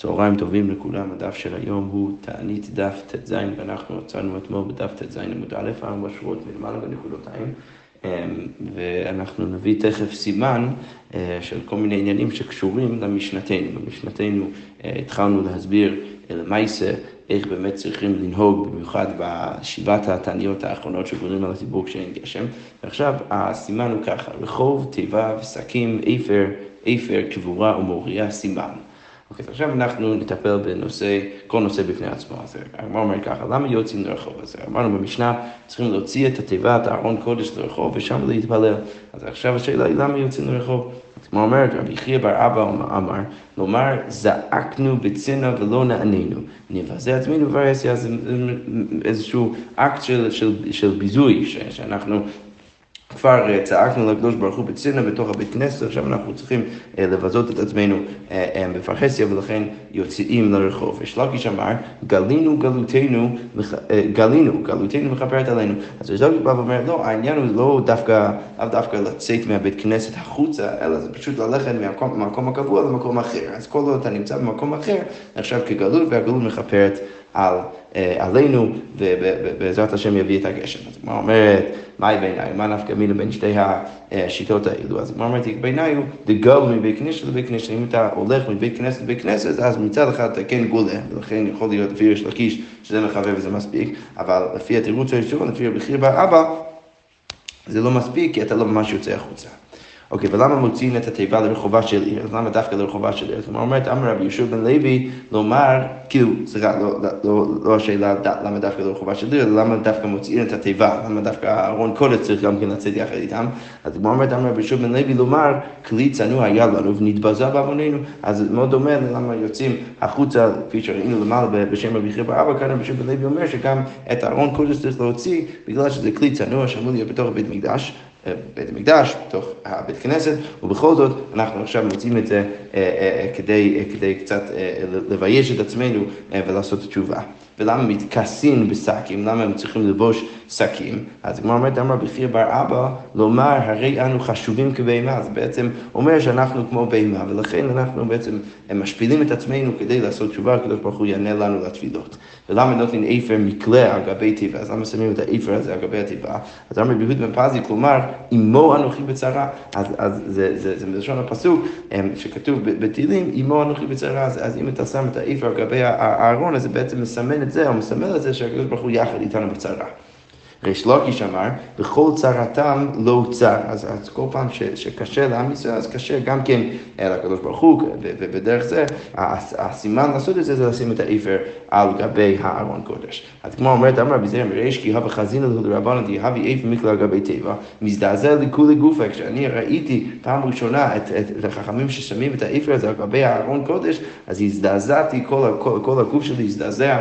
צהריים טובים לכולם, הדף של היום הוא תענית דף תז, ואנחנו יצאנו אתמול בדף תז עמוד א', 4 שורות מלמעלה בנקודותיים, ואנחנו נביא תכף סימן של כל מיני עניינים שקשורים למשנתנו. במשנתנו התחלנו להסביר למעשה איך באמת צריכים לנהוג, במיוחד בשבעת התעניות האחרונות שגוררים על הציבור כשאין גשם. ועכשיו הסימן הוא ככה: רחוב, תיבה ושקים, איפר, קבורה ומוריה, סימן. אוקיי, אז עכשיו אנחנו נטפל בנושא, כל נושא בפני עצמו. אז הגמרא אומר ככה, למה יוצאים לרחוב? אז אמרנו במשנה, צריכים להוציא את התיבה, את ארון קודש לרחוב, ושם להתפלל. אז עכשיו השאלה היא, למה יוצאים לרחוב? כמו אומרת, רבי חייא בר אבא אמר, לומר, זעקנו בצנע ולא נענינו. נבזה עצמנו ורסיה, זה איזשהו אקט של ביזוי, שאנחנו כבר צעקנו לקדוש ברוך הוא בצנע בתוך הבית כנסת, עכשיו אנחנו צריכים לבזות את עצמנו בפרהסיה, ולכן יוצאים לרחוב. ושלקיש אמר, גלינו גלותנו מכפרת עלינו. אז שלקיש בא ואומר, לא, העניין הוא לא דווקא לצאת מהבית כנסת החוצה, אלא זה פשוט ללכת מהמקום הקבוע למקום אחר. אז כל עוד אתה נמצא במקום אחר, עכשיו כגלות, והגלות מכפרת עלינו, ובעזרת השם יביא את הגשם. אז מה אומרת, מהי בעיניי? מה נפקא מינה בין שתי השיטות האלו? אז מה אומרתי, בעיניי הוא דגל מבית כנסת לבית כנסת. אם אתה הולך מבית כנסת לבית כנסת, אז מצד אחד אתה כן גולה, ולכן יכול להיות לפי ריש לקיש שזה מחווה וזה מספיק, אבל לפי התירוץ הראשון, לפי רבי חייא בר אבא, זה לא מספיק, כי אתה לא ממש יוצא החוצה. אוקיי, ולמה מוציאים את התיבה לרחובה של עיר? אז למה דווקא לרחובה של עיר? זאת אומרת, אמר רבי יהושע בן לוי, לומר, כאילו, סליחה, לא השאלה למה דווקא לרחובה של עיר, למה דווקא מוציאים את התיבה, למה דווקא הארון קודש צריך גם כן לצאת יחד איתם. אז כמו אומרת, אמר רבי יהושע בן לוי, לומר, כלי צנוע היה לנו ונתבזה בעווננו. אז זה מאוד דומה למה יוצאים החוצה, כפי שראינו למעלה בשם רבי חייא בר אבא, כאן רבי יהושע בן לוי אומר שגם את הארון קודש צריך להוציא, בגלל שזה כלי צנוע שאמור להיות בתוך בית המקדש. בית המקדש, בתוך הבית כנסת, ובכל זאת אנחנו עכשיו מוצאים את זה כדי קצת לבייש את עצמנו ולעשות תשובה. ולמה מתכסים בשקים? למה הם צריכים לבוש שקים? אז כמו אומרת, אמר רבי חייא בר אבא, לומר, הרי אנו חשובים כבהמה. זה בעצם אומר שאנחנו כמו בהמה, ולכן אנחנו בעצם משפילים את עצמנו כדי לעשות תשובה, הקדוש ברוך הוא יענה לנו לתפילות. ולמה נותנים איפר מקלה על גבי תיבה? אז למה שמים את האיפר הזה על גבי התיבה? אז אמר רבי יהודה בן פזי, כלומר, אמו אנוכי בצרה. אז זה מלשון הפסוק שכתוב בתהילים, אמו אנוכי בצרה. אז אם אתה שם את האיפר על גבי הארון, אז זה בעצם מסמן את זה, או מסמל את זה שהקדוש ברוך הוא יחד איתנו בצרה. ריש לקיש אמר, בכל צרתם לא צר. אז כל פעם שקשה לעם ישראל, אז קשה גם כן לקדוש ברוך הוא, ובדרך זה, הסימן לעשות את זה, זה לשים את האיפר על גבי הארון קודש. אז כמו אומרת, אמר רבי זרע מריש, כי הווה חזינא לדרבנן דהווה איפר מקלה על גבי תיבה, מזדעזע לכולי גופי. כשאני ראיתי פעם ראשונה את החכמים ששמים את האיפר הזה על גבי הארון קודש, אז הזדעזעתי, כל הגוף שלי הזדעזע,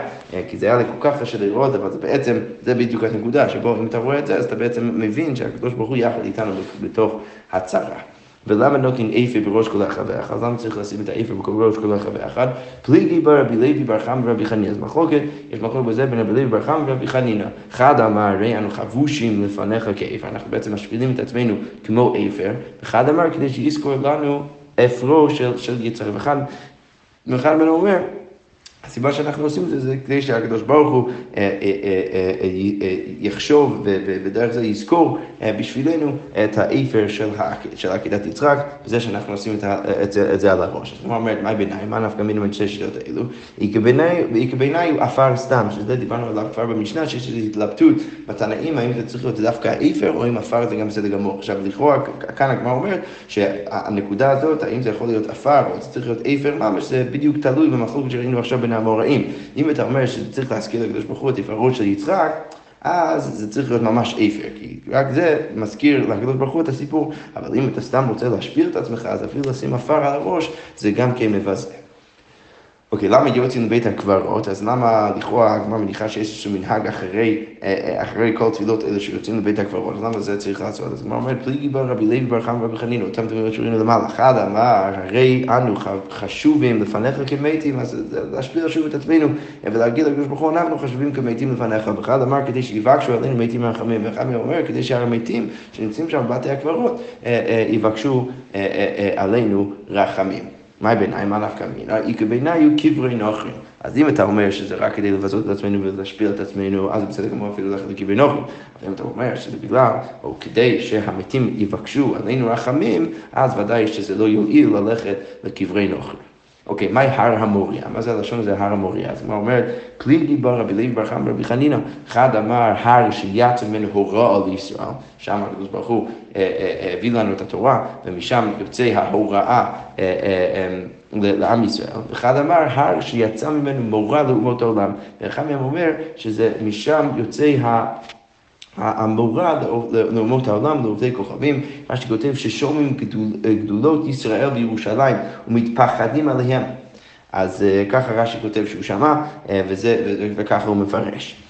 כי זה היה לי כל כך קשה לראות, אבל זה בעצם, זה בדיוק הנקודה. שבו אם אתה רואה את זה, אז אתה בעצם מבין שהקדוש ברוך הוא יחד איתנו בתוך הצרה. ולמה נותנים איפר בראש כל אחד ואחד? למה צריך לשים את האיפר בראש כל אחד ואחד? פליגי בר רבי לוי בר חמא ורבי חנינא. אז מחלוקת, יש מחלוקת בזה בין רבי לוי בר חמא ורבי חנינא. אחד אמר, הרי אנו חבושים לפניך כאיפר, אנחנו בעצם משפילים את עצמנו כמו איפר. אחד אמר, כדי שיזכור לנו אפרו של יצר. ואחד מנו אומר, הסיבה שאנחנו עושים את זה, זה כדי שהקדוש ברוך הוא יחשוב ודרך זה יזכור בשבילנו את האיפר של עקידת יצחק, וזה שאנחנו עושים את זה על הראש. זאת אומרת, מה בעיניי? מה נפקא מינה בין שתי שיטות האלו? היא כבעיניי הוא עפר סתם, שזה דיברנו עליו כבר במשנה, שיש איזו התלבטות בתנאים, האם זה צריך להיות דווקא האיפר, או אם עפר זה גם בסדר גמור. עכשיו, לכאורה, כאן הגמרא אומרת שהנקודה הזאת, האם זה יכול להיות עפר, או זה צריך להיות איפר, ממש זה בדיוק תלוי במחלוקת שראינו עכשיו בין האמוראים. אם אתה אומר שצריך להזכיר לקדוש ברוך הוא את עפרו של יצחק, אז זה צריך להיות ממש איפר, כי רק זה מזכיר לקדוש ברוך הוא את הסיפור. אבל אם אתה סתם רוצה להשפיר את עצמך, אז אפילו לשים עפר על הראש, זה גם כן מבזה. אוקיי, למה יוצאים בית הקברות? אז למה לכאורה הגמרא מניחה שיש איזשהו מנהג אחרי כל תפילות אלה שיוצאים לבית הקברות? אז למה זה צריך לעשות? אז הגמרא אומרת, פליגי בר רבי לוי בר חמא ורבי חנינא, אותם תמיד שראינו למעלה. אחד אמר, הרי אנו חשובים לפניך כמתים, אז להשפיל שוב את עצמנו ולהגיד לקדוש ברוך הוא, אנחנו חשובים כמתים לפניך. ואחד אמר, כדי שיבקשו עלינו מתים מרחמים, ואחד אומר, כדי שהמתים שנמצאים שם בבתי הקברות יבקשו עלינו רחמים. מה ביניים? מה נפקא מינה? איקה ביניים הוא קברי נוחים. אז אם אתה אומר שזה רק כדי לבזות את עצמנו ולהשפיל את עצמנו, אז בסדר גמור אפילו ללכת לקברי נוחים. אבל אם אתה אומר שזה בגלל, או כדי שהמתים יבקשו עלינו רחמים, אז ודאי שזה לא יועיל ללכת לקברי נוחים. אוקיי, מהי הר המוריה? מה זה הלשון הזה, הר המוריה? אז מה אומרת? פליג דיבר רבי לוי בר חמא ברבי חנינא. אחד אמר הר שיצא ממנו הוראה על ישראל. שם הקדוש ברוך הוא הביא לנו את התורה, ומשם יוצא ההוראה לעם ישראל. אחד אמר הר שיצא ממנו מורה לאומות העולם. ואחד מהם אומר שזה משם יוצא המורה לאומות העולם, לעובדי כוכבים, מה שכותב ששומעים גדולות ישראל וירושלים ומתפחדים עליהם. אז ככה רש"י כותב שהוא שמע, וככה הוא מפרש.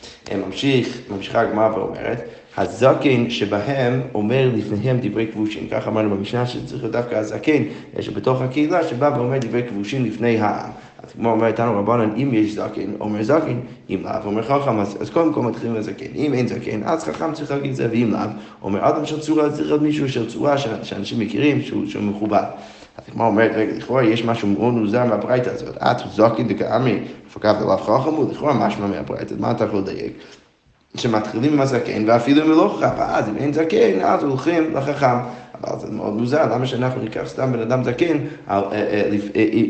ממשיכה הגמרא ואומרת, הזקן שבהם אומר לפניהם דברי כבושים. ככה אמרנו במשנה שצריך דווקא הזקן שבתוך הקהילה שבא ואומר דברי כבושים לפני העם. אז כמו אומר איתנו רבנן, אם יש זקן, אומר זקן, אם לאו, אומר חכם, אז קודם כל מתחילים לזקן. אם אין זקן, אז חכם צריך להגיד זה, ואם לאו, אומר אדם של צורה, צריך להיות מישהו של צורה שאנשים מכירים, שהוא מכובד. אז כמו אומרת, רגע, לכאורה יש משהו מאוד נוזר מהברייתא הזאת. את זקן דקאמרי, פקב ולאו חכם, הוא לכאורה משמע מהברייתא, מה אתה יכול לדייק? שמתחילים עם הזקן, ואפילו אם לא חכם, אז אם אין זקן, אז הולכים לחכם. אבל זה מאוד מוזר, למה שאנחנו ניקח סתם בן אדם זקן,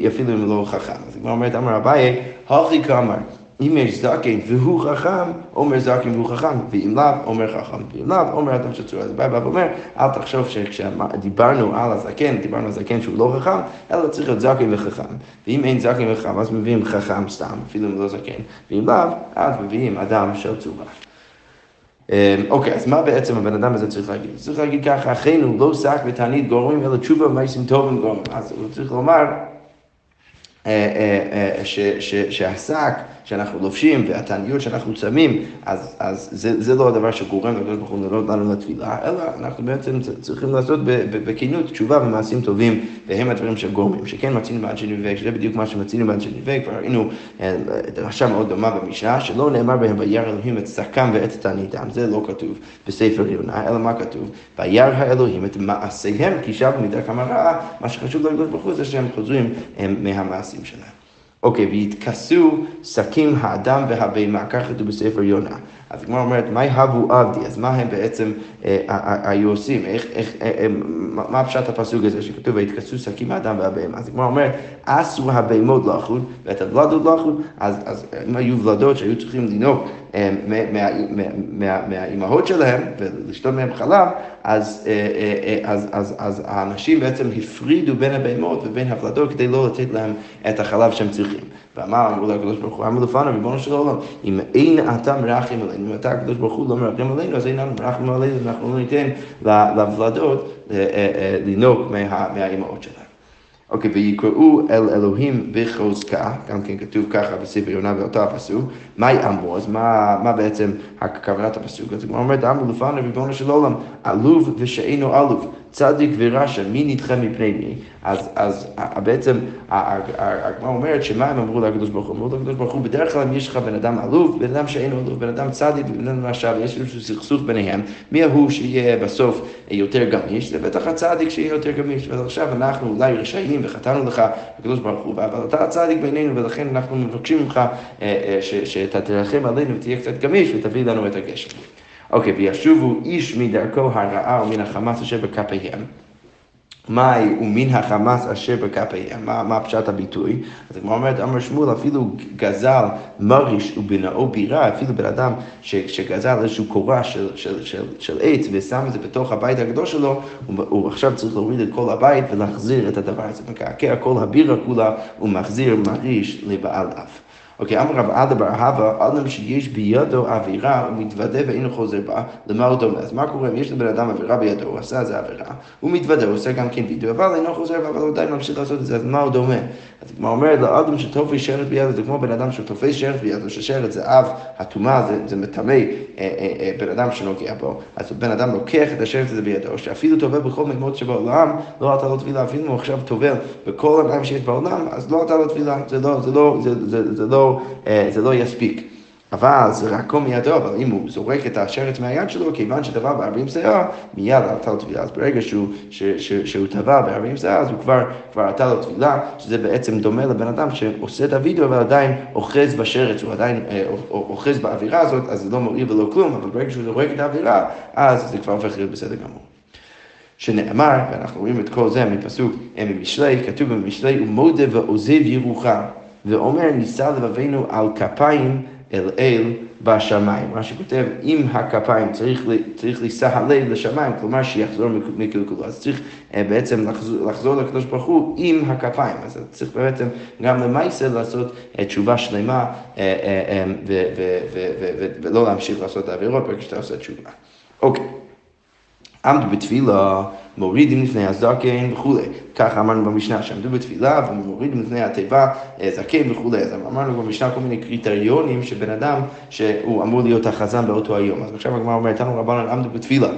אפילו אם לא חכם. אז כבר אומרת, אמר אביי, הכי קאמר, אם יש זקן והוא חכם, אומר זקן והוא חכם, ואם לאו, אומר חכם, ואם לאו, אומר אדם שצורה. אז ביי אומר, אל תחשוב שכשדיברנו על הזקן, דיברנו על הזקן שהוא לא חכם, אלא צריך להיות זקן וחכם. ואם אין זקן וחכם, אז מביאים חכם סתם, אפילו אם לא זקן. ואם לאו, אז מביאים אדם של צורה. אוקיי, אז מה בעצם הבן אדם הזה צריך להגיד? צריך להגיד ככה, אחינו לא שק ותענית גורמים, אלא תשובה ומעשים טובים גורמים. אז הוא צריך לומר שהשק שאנחנו לובשים והתעניות שאנחנו צמים, אז זה לא הדבר שגורם לנו לתפילה, אלא אנחנו בעצם צריכים לעשות בכנות תשובה ומעשים טובים, והם הדברים שגורמים, שכן מצינו בעד שנדבק, שזה בדיוק מה שמצינו בעד שנדבק, וראינו דרשה מאוד דומה במשנה, שלא נאמר בהם וירא אלוהים את שקם ואת תעניתם, זה לא כתוב בספר יונה, אלא מה כתוב? וירא האלוהים את מעשיהם, כי שבו מדרכם הרעה, מה שחשוב להגיד בחוץ זה שהם חוזרים מהמעשים שלהם. אוקיי, והתכסו שקים האדם והבהמה, כך כתוב בספר יונה. אז הגמרא אומרת, מהי הבו עבדי? אז מה הם בעצם היו עושים? מה פשט הפסוק הזה שכתוב, והתכסו שקים האדם והבהמה? אז הגמרא אומרת, עשו הבהמות לאכול ואת הוולדות לאכול, אז אם היו ולדות שהיו צריכים לנהוג מהאימהות שלהם ולשתות מהם חלב, אז האנשים בעצם הפרידו בין הבהמות ובין הוולדות כדי לא לתת להם את החלב שהם צריכים. ואמר, אמרו לקדוש ברוך הוא, אמרו לפניו, ריבונו של עולם, אם אין אתה מרחם עלינו, אם אתה הקדוש ברוך הוא לא מרחם עלינו, אז אין לנו מרחם עלינו, אנחנו לא ניתן לוולדות לנהוג מהאימהות שלהם. אוקיי, ויקראו אל אלוהים בחוזקה, גם כן כתוב ככה בספר יונה ואותו הפסוק, מהי אמרו? אז מה בעצם הכוונת הפסוק? אז הוא אומר, אמרו לפניו, ריבונו של עולם, עלוב ושאינו עלוב, צדיק ורשע, מי נדחה מפני מי? אז בעצם הגמרא אומרת שמה הם אמרו לקדוש ברוך הוא? אמרו לקדוש ברוך הוא, בדרך כלל יש לך בן אדם עלוב, בן אדם שאינו עלוב, בן אדם צדיק ובן אדם רשע, ויש איזשהו סכסוך ביניהם, מי ההוא שיהיה בסוף יותר גמיש? זה בטח הצדיק שיהיה יותר גמיש, ועכשיו אנחנו אולי רשעים וחטאנו לך לקדוש ברוך הוא, אבל אתה הצדיק בינינו ולכן אנחנו מבקשים ממך שתתרחם עלינו ותהיה קצת גמיש ותביא לנו את הגשם. אוקיי, וישובו איש מדרכו הרעה ומן החמאס אשר בכפיהם. מהי ומן החמאס אשר בכפיהם? מה פשט הביטוי? אז כמו אומרת, אמר שמואל, אפילו גזל מריש ובנאו בירה, אפילו בן אדם שגזל איזשהו קורה של עץ ושם את זה בתוך הבית הקדוש שלו, הוא עכשיו צריך להוריד את כל הבית ולהחזיר את הדבר הזה. מקעקע כל הבירה כולה ומחזיר מריש לבעליו. אוקיי, אמר רב עדה בר הווה, אדם שיש בידו עבירה, הוא מתוודה ואינו חוזר בה, למה הוא דומה? אז מה קורה? אם יש לבן אדם עבירה בידו, הוא עשה איזה עבירה, הוא מתוודה, הוא עושה גם כן וידאו, אבל אינו חוזר בה, אבל הוא עדיין ממשיך לעשות את זה, אז מה הוא דומה? אז מה אומרת, לאדם שתופס שרף בידו, זה כמו בן אדם שתופס שרף בידו, ששרף זה אב, הטומאה, זה מטמא בן אדם שנוגע בו, אז בן אדם לוקח את השרף הזה בידו, שאפילו טובל בכל מקומות שבעולם, לא אתה לא תבילה, אפילו הוא עכשיו טובל בכל המקומות שיש בעולם, אז לא אתה לא תבילה, זה לא יספיק. אבל זרקו מידו, אבל אם הוא זורק את השרץ מהיד שלו, כיוון שטבע ב-40 שיער, מיד עלתה לו טבילה. אז ברגע שהוא טבע ב-40 שיער, אז הוא כבר עלתה לו טבילה, שזה בעצם דומה לבן אדם שעושה דוידו, אבל עדיין אוחז בשרץ, הוא עדיין אוחז באווירה הזאת, אז זה לא מועיל ולא כלום, אבל ברגע שהוא זורק את האווירה, אז זה כבר הופך להיות בסדר גמור. שנאמר, ואנחנו רואים את כל זה מפסוק ממשלי, כתוב במשלי, ומודה ועוזב ירוחם, ואומר נישא לבבינו על כפיים אל אל בשמיים. מה שכותב, עם הכפיים צריך לישא הלב לשמיים, כלומר שיחזור מקלקולו. אז צריך בעצם לחזור לקדוש ברוך הוא עם הכפיים. אז צריך בעצם גם למעשה לעשות תשובה שלמה ולא להמשיך לעשות את העבירות כשאתה עושה תשובה. אוקיי. עמדו בתפילה, מורידים לפני הזקן וכולי. ככה אמרנו במשנה, שעמדו בתפילה ומורידים לפני התיבה, זקן וכולי. אז אמרנו במשנה כל מיני קריטריונים שבן אדם שהוא אמור להיות החזן באותו היום. אז עכשיו הגמרא אומרת, תנו רבנן, עמדו בתפילה.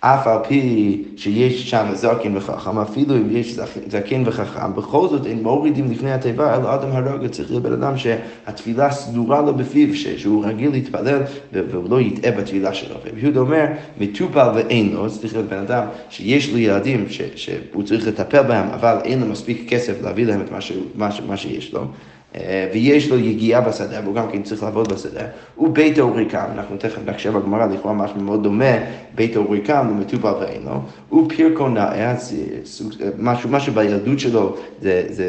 אף על פי שיש שם זקן וחכם, אפילו אם יש זקן וחכם, בכל זאת אין מורידים לפני התיבה, אלא אדם הרגע. צריך לבן אדם שהתפילה סדורה לו בפיו, שהוא רגיל להתפלל והוא לא יטעה בתפילה שלו. והוא אומר, מטופל ואין לו, צריך להיות בן אדם שיש לו ילדים שהוא צריך לטפל בהם, אבל אין לו מספיק כסף להביא להם את מה שיש לו. ויש לו יגיעה בשדה, והוא גם כן צריך לעבוד בשדה, הוא בית אוריקם, אנחנו תכף נחשב הגמרא, לכאורה משהו מאוד דומה, בית אוריקם ומטופל ואין לו, הוא פירקו נאה, משהו בילדות שלו,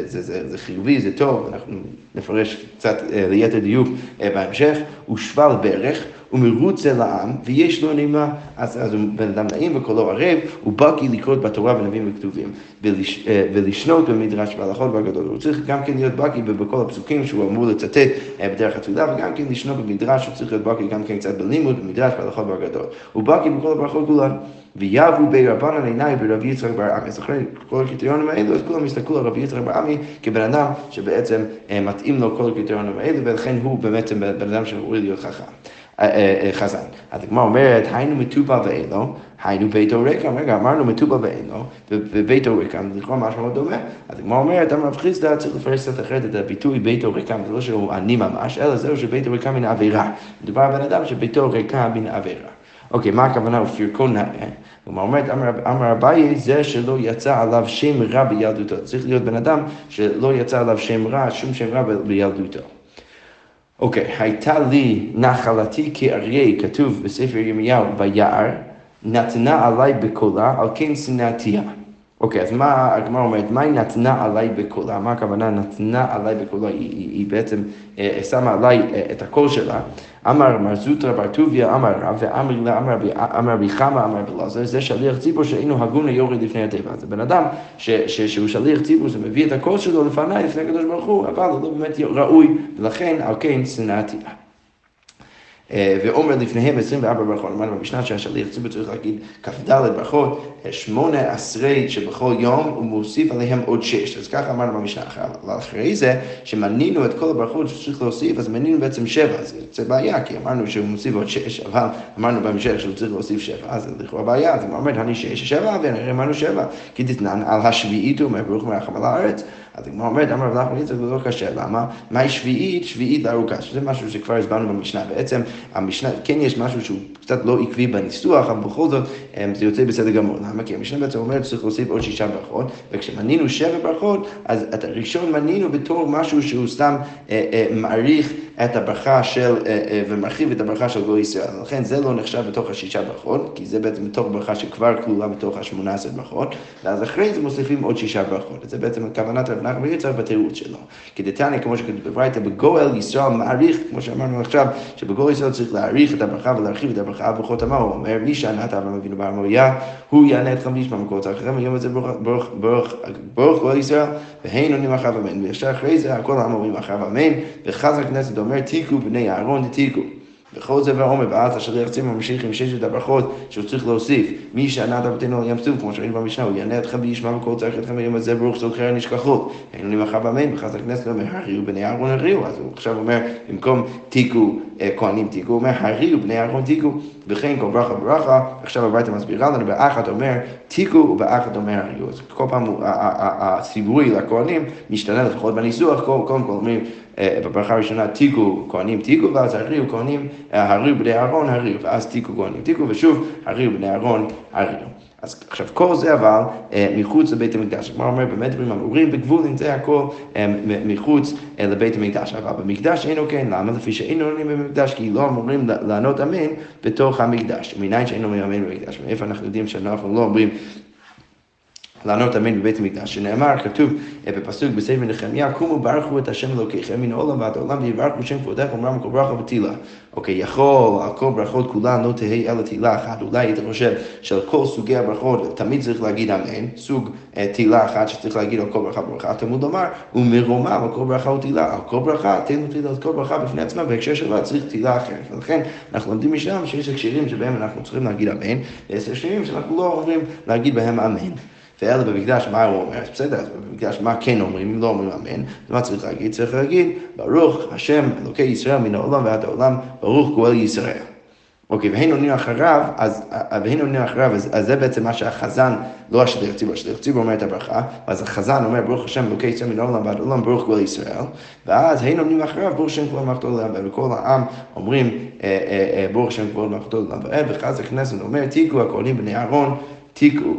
זה חיובי, זה טוב, אנחנו נפרש קצת ליתר דיוק בהמשך, הוא שבל בערך, הוא מרוץ אל העם, ויש לו נעימה, אז הוא בן אדם נעים וקולו ערב, הוא בקי לקרות בתורה ונביאים וכתובים, ולשנות במדרש והלכות והגדול. הוא צריך גם כן להיות בקי בכל הפסוקים שהוא אמור לצטט בדרך התפילה, וגם כן לשנות במדרש, הוא צריך להיות בקי גם כן קצת בלימוד, במדרש והלכות והגדול. הוא בקי בכל הברכות כולן. ויבו בי רבנן עיני ברב יצחק בר עמי. אז אחרי כל הקריטריונים האלו, אז כולם הסתכלו על רב יצחק בר עמי כבן אדם שבעצם מתאים לו כל הקריטריונים האלו, ולכן הוא באמת בן אדם שראוי להיות חכם. חזן. הדגמרא אומרת, היינו מטופל ואין לו, היינו בית אוריקם. רגע, אמרנו מטופל ואין לו, ובית אוריקם, זה לכאורה משהו לא דומה. הדגמרא אומרת, אמר רב חיסדא, צריך לפרש קצת אחרת את הביטוי בית אוריקם, זה לא שהוא אני ממש, אלא זהו שבית אוריקם מן עבירה. מדובר על בן אדם שביתו אוריקם מן עבירה. אוקיי, מה הכוונה? הוא פירקו נאה. כלומר, אומרת, אמר אביי, זה שלא יצא עליו שם רע בילדותו. צריך להיות בן אדם שלא יצא עליו שם רע, שום שם רע בילדותו. אוקיי, הייתה לי נחלתי כאריה, כתוב בספר ירמיהו ביער, נתנה עליי בקולה, על כן שנאתיה. אוקיי, אז מה הגמרא אומרת? מה היא נתנה עליי בקולה? מה הכוונה נתנה עליי בקולה? היא בעצם שמה עליי את הקול שלה. אמר מר זוטרא בר טוביה, אמר רב, ואמר לה, אמר בי חמא, אמר בלעזר, זה שליח ציבור שאינו הגון היורד לפני התיבה. זה בן אדם שהוא שליח ציבור, זה מביא את הקול שלו לפני, לפני הקדוש ברוך הוא, אבל הוא לא באמת ראוי, ולכן על כן שנאתי. ואומר לפניהם 24 ברכות, אמרנו במשנה שהשליח ציבור צריך להגיד כ"ד ברכות, 18 שבכל יום הוא מוסיף עליהם עוד 6. אז ככה אמרנו במשנה אחרי זה, שמנינו את כל הברכות שצריך להוסיף, אז מנינו בעצם 7, אז זה בעיה, כי אמרנו שהוא מוסיף עוד 6, אבל אמרנו בהמשך שהוא צריך להוסיף 7, אז זה לכאורה בעיה, אז הוא אומר, אני 6, 7, ונראה אמרנו 7, כי תתנן על השביעית, הוא אומר, ברוך מרחם על הארץ, אז הוא אומר, אמר רב נחמן, זה לא קשה, למה? מהי שביעית? שביעית לארוכה, שזה משהו שכבר הסברנו במשנה. בעצם המשנה, כן יש משהו שהוא קצת לא עקבי בניסוח, אבל בכל זאת זה יוצא בסדר גמור. למה? כי המשנה בעצם אומרת שצריך להוסיף עוד 6 ברכות, וכשמנינו 7 ברכות, אז את הראשון מנינו בתור משהו שהוא סתם מעריך את הברכה של, ומרחיב את הברכה של גוי ישראל. לכן זה לא נחשב בתוך 6 ברכות, כי זה בעצם בתוך ברכה שכבר כלולה בתוך 18 ברכות, ואז אחרי זה מוסיפים עוד 6 ברכות. זה בעצם הכוונת רב נחמן יצחק בתירוץ שלו. כדתניא, כמו שכתוב בברייתא, בגואל ישראל מעריך, כמו שאמרנו עכשיו, שבגואל ישראל צריך להעריך את הברכה ולהרחיב את הברכה. ברכות אמר, הוא אומר, מי שענה את אברהם אבינו בהר מוריה, הוא יענה אתכם איש במקומות אחרים, ויאמר את זה ברוך גואל ישראל, והן עונים אחריו אמן. וישר אחרי זה, כל העם אומרים אחריו אמן, וחזן הכנסת אומר, תיקו בני אהרון, תיקו. וכל זה והעומב, אז השליח צימא ממשיך עם ששת הברכות שהוא צריך להוסיף. מי שענה את אבותינו על ים סוף, כמו שראינו במשנה, הוא יענה אתכם וישמע וכל צריך אתכם היום הזה ברוך זוכר הנשכחות. היינו למחה במים, וחזק נס לא אומר, הריעו בני אהרון הריעו. אז הוא עכשיו אומר, במקום תיקו, כהנים תיקו, הוא אומר, הריעו בני אהרון תיקו, וכן כל ברכה ברכה. עכשיו הברייתא מסבירה לנו, באחת אומר תיקו ובאחת אומר הריעו. אז כל פעם הסיבוי לכהנים משתנה לפחות בניסוח, קודם כל אומרים, בברכה הראשונה תיקו כהנים תיקו, ואז הריעו כהנים הריעו בני אהרון הריעו, ואז תיקו כהנים תיקו, ושוב הריעו בני אהרון הריעו. אז עכשיו כל זה אבל מחוץ לבית המקדש, כמו אומר באמת דברים אמורים בגבולים, זה הכל מחוץ לבית המקדש, אבל במקדש אינו כן, למה? לפי שאינו עונים במקדש, כי לא אמורים לענות אמן בתוך המקדש, ומניין שאינו מאמן במקדש, מאיפה אנחנו יודעים שאנחנו לא אומרים לענות אמן בבית המקדש, שנאמר, כתוב בפסוק בספר נחמיה, קומו ברכו את השם אלוקיכם מן העולם ועד העולם, ויברכו שם כבודך אומרם כל ברכה ותהילה. אוקיי, יכול על כל ברכות כולן לא תהי אלא תהילה אחת. אולי אתה חושב שעל כל סוגי הברכות תמיד צריך להגיד אמן, סוג תהילה אחת שצריך להגיד על כל ברכה וברכה. תלמוד לומר, ומרומם על כל ברכה ותהילה, על כל ברכה, תן לו תהילה על כל ברכה בפני עצמה, בהקשר שלה צריך תהילה אחרת. ולכן אנחנו לומדים משם שיש הקשרים שבהם אנחנו צריכים להגיד אמן, ויש הקשרים שאנחנו לא אומרים להגיד בהם אמן. ואלה במקדש מה הוא אומר? בסדר, במקדש מה כן אומרים, אם לא אומרים אמן, מה צריך להגיד? צריך להגיד, ברוך השם אלוקי ישראל מן העולם ועד העולם, ברוך גואל ישראל. אוקיי, והן עונים אחריו, אז זה בעצם מה שהחזן, לא השליח ציבור, השליח ציבור אומר את הברכה, אז החזן אומר ברוך השם אלוקי ישראל מן העולם ועד העולם, ברוך גואל ישראל, ואז הן עונים אחריו, ברוך השם כבוד מלכותו לעולם ועד, וכל העם אומרים ברוך השם כבוד מלכותו לעולם ועד, וחזק נס ואומר תיקו הכהנים בני אהרון תיקו.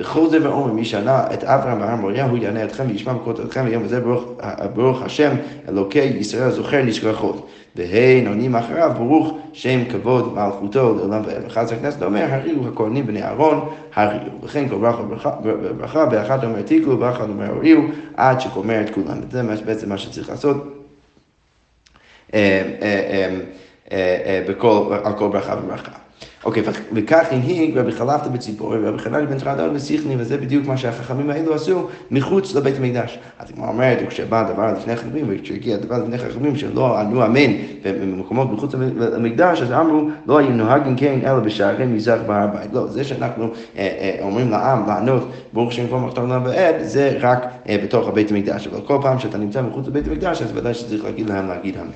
וכל זה ואומר, מי שענה את אברהם והר מוריה, הוא יענה אתכם וישמע בקולות אתכם, ויום הזה ברוך השם אלוקי ישראל זוכר נשכחות. והן עונים אחריו, ברוך שם כבוד מלכותו לעולם ועד. וחזק נס ואומר, הריעו הכהנים בני אהרון, הריעו. וכן כל ברכה, באחת אומר תיקו, ובאחת אומר הריעו, עד שגומר את כולם. זה בעצם מה שצריך לעשות. על כל ברכה וברכה. אוקיי, וכך הנהיג רבי חלפתא בציפורי ורבי חנניה בן תרדיון בסיחני, וזה בדיוק מה שהחכמים האלו עשו מחוץ לבית המקדש. אז כמו אומרת, כשבא הדבר לפני חכמים, וכשהגיע הדבר לפני חכמים שלא ענו אמן במקומות מחוץ למקדש, אז אמרו, לא היו נוהגים כן אלא בשערי מזרח בהר הבית. לא, זה שאנחנו אומרים לעם לענות ברוך השם כבוד מלכותו לעולם ועד, זה רק בתוך הבית המקדש. אבל כל פעם שאתה נמצא מחוץ לבית המקדש, אז ודאי שצריך להגיד להם להגיד אמן.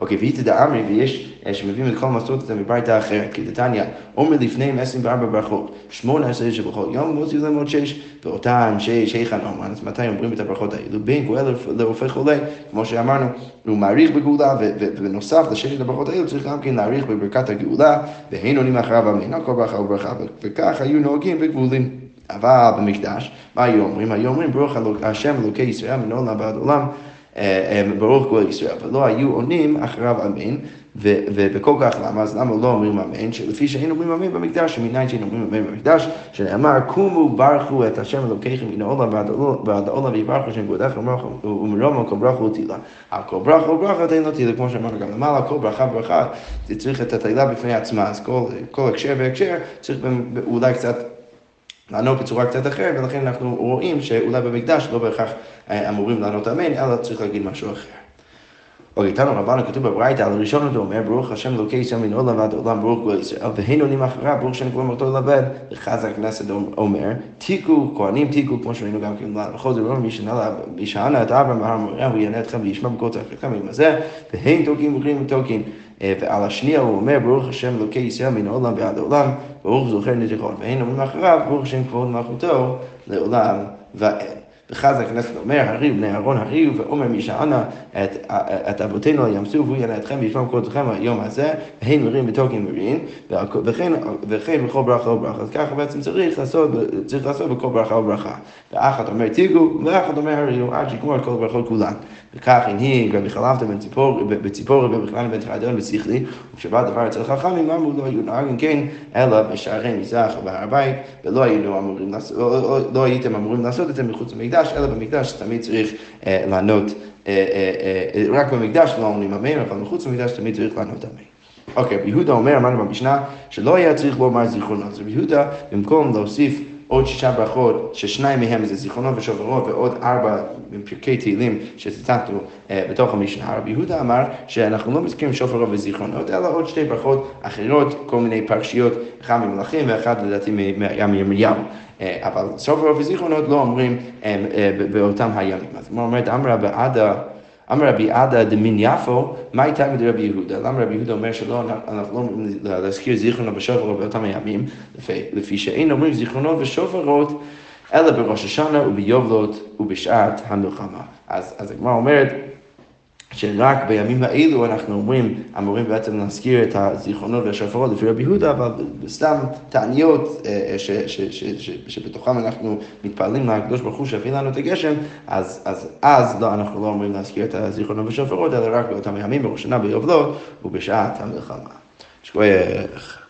אוקיי, והיא תדאמרי, ויש שמביאים את כל מסורת הזה מברייתא אחרת, כי דתניא, עומד לפניהם 24 ברכות, 18 שבכל יום, ועושים להם עוד 6, ואותן 6, היכן אומרן, אז מתי אומרים את הברכות האלו? בין גואל לרופא חולה, כמו שאמרנו, הוא מעריך בגאולה, ובנוסף לששת הברכות האלו, צריך גם כן להעריך בברכת הגאולה, והן עונים אחריו אמן, כל ברכה וברכה, וכך היו נוהגים בגבולים. אבל במקדש, מה היו אומרים? היו אומרים, ברוך השם אלוקי ישראל מן העולם ועד העולם, ברוך גואל ישראל, אבל לא היו עונים אחריו אמן, ובכל כך למה, אז למה לא אומרים אמן? שלפי שאין אומרים אמן במקדש, שמניין שאין אומרים אמן במקדש, שנאמר, קומו ברכו את השם אלוקיכם מן העולם ועד העולם, ויברכו שם כבודך ומרומם כל ברכה ותהילה. על כל ברכה וברכה תהילה תהילה, כמו שאמרנו גם למעלה, כל ברכה וברכה, זה צריך את התהילה בפני עצמה, אז כל הקשר והקשר צריך אולי קצת לענות בצורה קצת אחרת, ולכן אנחנו רואים שאולי במקדש לא בהכרח אמורים לענות אמן, אלא צריך להגיד משהו אחר. אוקיי, תנו רבנו כתוב בברייתא, על ראשון הוא אומר, ברוך השם אלוקי ישראל מן העולם ועד העולם, ברוך גואל ישראל, והן עונים אחריו, ברוך השם כבוד מלכותו לעולם ועד, וחזק נס ואומר, תיקו, כהנים תיקו, כמו שראינו גם כן, בכל זה ואומר, מי שענה את אברהם והר מוריה, הוא יענה אתכם וישמע בקול צעקתכם ועם הזה, והן תוקין וכן תוקין. ועל השנייה הוא אומר, ברוך השם אלוקי ישראל מן העולם ועד העולם, ברוך זוכר נשכחות, והן אומרים אחריו, ברוך השם כבוד מלכותו לעולם ועד. וחזק נס ואומר, הריעו בני אהרון הריעו, ואומר מי שענה את אבותינו על ים סוף, והוא יענה אתכם וישמע בקול צעקתכם היום הזה, והן מרים ותוקין מרים, וכן בכל ברכה וברכה. אז ככה בעצם צריך לעשות בכל ברכה וברכה. ואחת אומר תיקו, ואחת אומר הריעו, עד שיקמו על כל ברכות כולן. וכך הנהיג רבי חלפתא בציפורי ורבי חנניה בן תרדיון בסיחני, וכשבא דבר אצל חכמים, אמרו לא היו נוהגים כן, אלא בשערי מזרח בהר הבית, ולא הייתם אמורים לעשות את זה מחוץ למקדש, אלא במקדש תמיד צריך לענות, רק במקדש לא אומרים אמן, אבל מחוץ למקדש תמיד צריך לענות אמן. אוקיי, רבי יהודה אומר, אמרנו במשנה, שלא היה צריך לומר זיכרונות, אז רבי יהודה במקום להוסיף עוד 6 ברכות, ששניים מהם זה זיכרונו ושוברו, ועוד 4 מפרקי תהילים שציטטנו בתוך המשנה. הרב יהודה אמר שאנחנו לא מזכירים שופרו וזיכרונות, אלא עוד 2 ברכות אחרות, כל מיני פרשיות, אחד ממלכים ואחד לדעתי מירמיהו. אבל שופרו וזיכרונות לא אומרים באותם הימים. אז כמו אומרת, אמר רבי עדה דמין יפו, מה הייתה מדי רבי יהודה? למה רבי יהודה אומר שלא, אנחנו לא להזכיר זיכרונות ושופרות באותם הימים, לפי שאין אומרים זיכרונות ושופרות, אלא בראש השנה וביובלות ובשעת המלחמה. אז הגמרא אומרת, שרק בימים האלו אנחנו אמורים בעצם להזכיר את הזיכרונות והשופרות לפי רבי יהודה, אבל בסתם תעניות שבתוכם אנחנו מתפעלים לקדוש ברוך הוא שיביא לנו את הגשם, אז לא, אנחנו לא אמורים להזכיר את הזיכרונות והשופרות, אלא רק באותם ימים בראש השנה ביובלות ובשעת המלחמה. שכוייך.